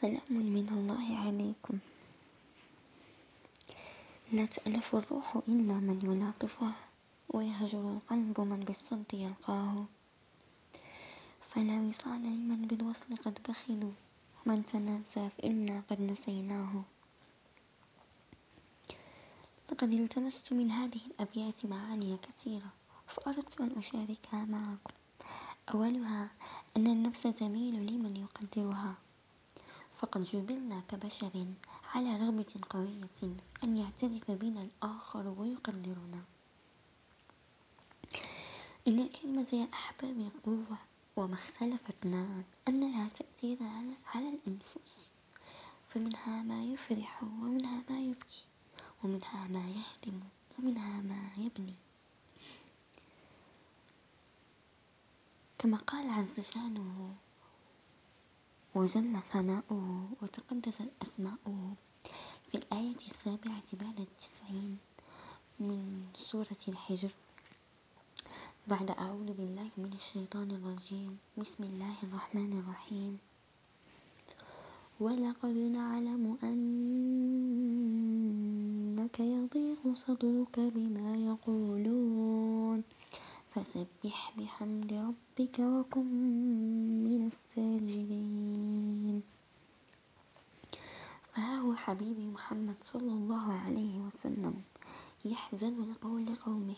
سلام من الله عليكم. لا تألف الروح إلا من يلاطفه، ويهجر القلب من بالصد يلقاه. فلا وصال لمن بالوصل قد بخلوا، ومن تناسى فإنا قد نسيناه. لقد التمست من هذه الأبيات معاني كثيرة، فأردت أن أشاركها معكم. أولها أن النفس تميل لمن يقدرها، فقد جبلنا كبشر على رغبة قوية في أن يعترف بنا الآخر ويقدرنا. إن الكلمة يا أحبابي قوة، وما اختلفت نعم أن لها تأثير على الأنفس، فمنها ما يفرح، ومنها ما يبكي، ومنها ما يهدم، ومنها ما يبني. كما قال عز شانه وجل ثناؤه وتقدست أسماؤه في الآية 7 بعد 90 من سورة الحجر، بعد أعوذ بالله من الشيطان الرجيم، بسم الله الرحمن الرحيم. ولقد نعلم أنك يضيق صدرك بما يقولون، فسبح بحمد ربك وكن من الساجدين. فها هو حبيبي محمد صلى الله عليه وسلم يحزن لقول قومه،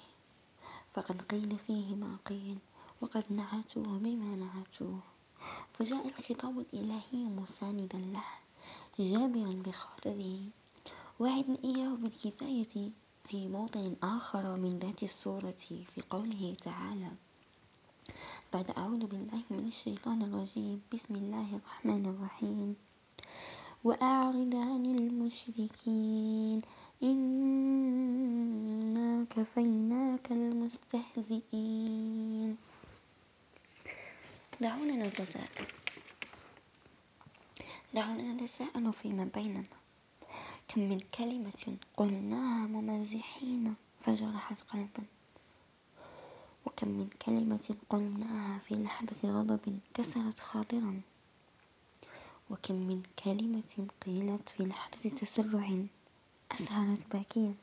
فقد قيل فيه ما قيل، وقد نعتوه بما نعتوه. فجاء الخطاب الإلهي مساندا له، جابرا بخاطره، واعدا إياه بالكفاية في موطن آخر من ذات السورة، في قوله تعالى بعد أعوذ بالله من الشيطان الرجيم، بسم الله الرحمن الرحيم. وأعرض عن المشركين إنا كفيناك المستهزئين. دعونا نتساءل فيما بيننا، كم من كلمة قلناها ممزحين فجرحت قلبا، وكم من كلمة قلناها في لحظة غضب كسرت خاطرا، وكم من كلمة قيلت في لحظة تسرع أسهرت باكيا.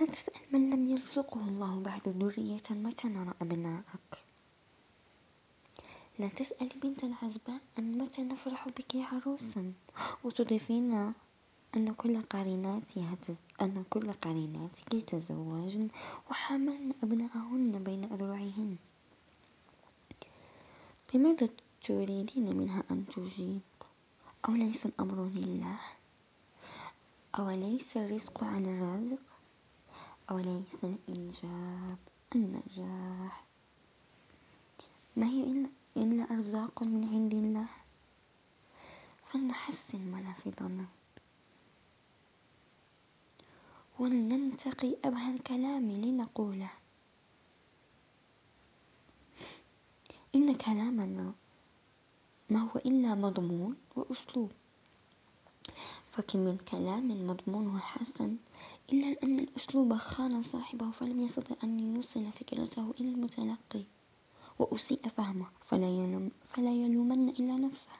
لا تسأل من لم يرزقه الله بعد ذرية متى نرى أبناءك. لا تسأل بنت العزباء أن متى نفرح بك عروسا، وتضيفين أن كل قريناتك تزوجن وحملن أبناءهن بين أذرعهن. بماذا تريدين منها أن تجيب؟ أو ليس الأمر لله؟ أو ليس الرزق عن الرازق؟ أو ليس الإنجاب النجاح؟ ما هي إلا أرزاق من عند الله. فلنحسن ملفظنا، ولننتقي أبهى الكلام لنقوله. إن كلامنا ما هو إلا مضمون وأسلوب، فكم من كلام مضمونه حسن إلا أن الأسلوب خان صاحبه، فلم يستطع أن يوصل فكرته إلى المتلقي، وأسيء فهمه، فلا يلومن إلا نفسه.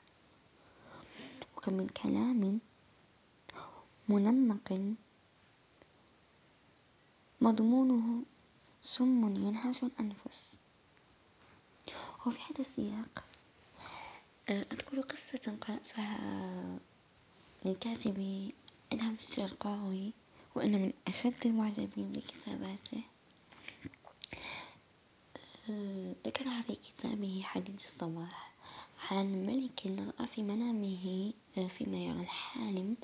وكم من كلام منمق مضمونه سم ينهش الأنفس. وفي هذا السياق أذكر قصة قرأتها للكاتب أدهم الشرقاوي، وأنا من أشد المعجبين بكتاباته. ذكرها في كتابه حديث الصباح عن ملك رأى في منامه فيما يرى الحالم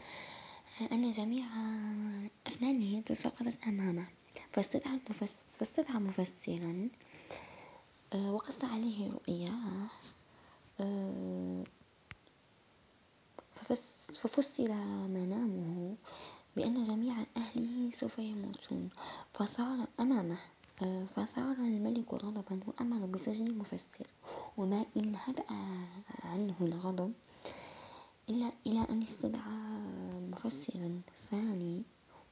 أن جميع أسنانه تساقطت أمامه، فاستدعى مفسرا وقص عليه رؤياه، ففسر منامه بأن جميع أهله سوف يموتون. فصار أمامه، فثار الملك غضبا وأمر بسجن المفسر، وما إن هدأ عنه الغضب إلا إلى أن استدعى مفسرا ثاني،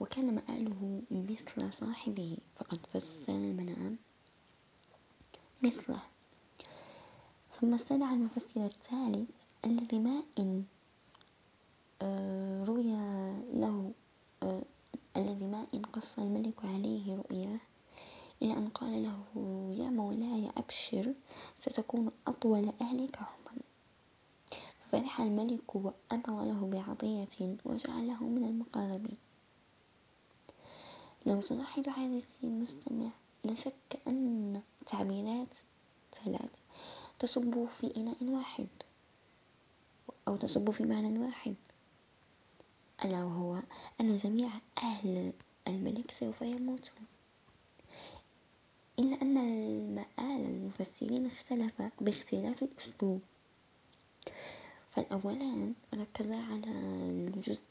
وكان مآله مثل صاحبه، فقد فسر المنام مثله. ثم استدعى المفسر الثالث الذي ما إن روي له الذي ما إن قص الملك عليه رؤياه إلى أن قال له: يا مولاي أبشر، ستكون أطول أهلك عمرا. ففرح الملك وأمر له بعطية وجعله من المقربين. لو تلاحظ عزيزي المستمع، لا شك أن تعبيرات ثلاث تصب في إناء واحد أو تصب في معنى واحد، ألا وهو أن جميع أهل الملك سوف يموتون، إلا أن المآل المفسرين اختلف باختلاف الأسلوب. فالأولان ركزا على الجزء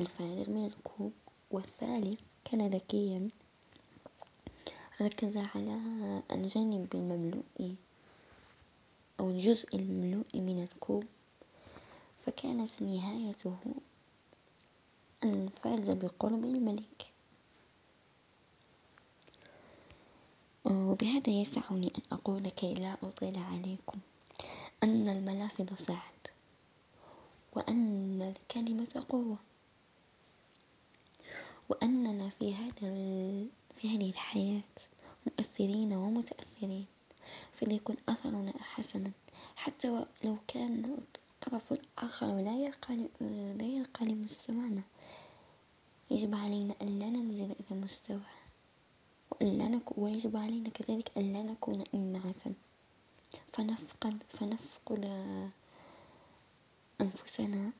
الفارغ من الكوب، والثالث كان ذكيا ركز على الجانب المملوء أو الجزء المملوء من الكوب، فكانت نهايته أن فاز بقرب الملك. وبهذا يسعني أن أقول كي لا أطيل عليكم أن الملافظ سعد، وأن الكلمة قوة، وأننا في هذه الحياة مؤثرين ومتأثرين، فليكن أثرنا حسنا حتى لو كان الطرف الآخر لا يرقى لمستوانا. يجب علينا أن لا ننزل إلى مستوى، ويجب علينا كذلك أن لا نكون إمعة فنفقد أنفسنا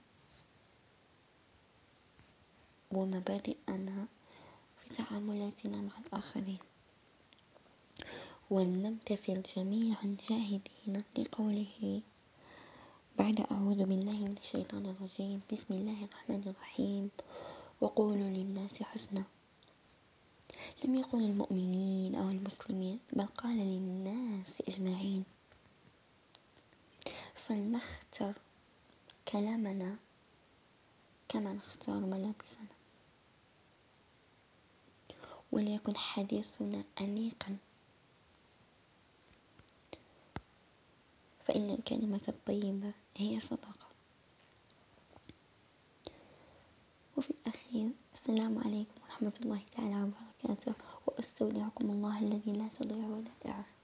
ومبادئنا في تعاملاتنا مع الآخرين. ولنمتثل جميعا جاهدين لقوله بعد أعوذ بالله من الشيطان الرجيم، بسم الله الرحمن الرحيم، وقولوا للناس حسنا. لم يقل المؤمنين أو المسلمين، بل قال للناس أجمعين. فلنختر كلامنا كما نختار ملابسنا، وليكن حديثنا أنيقا، فإن الكلمة الطيبة هي صدقة. وفي الأخير، السلام عليكم ورحمة الله تعالى وبركاته، وأستودعكم الله الذي لا تضيع ودائعه.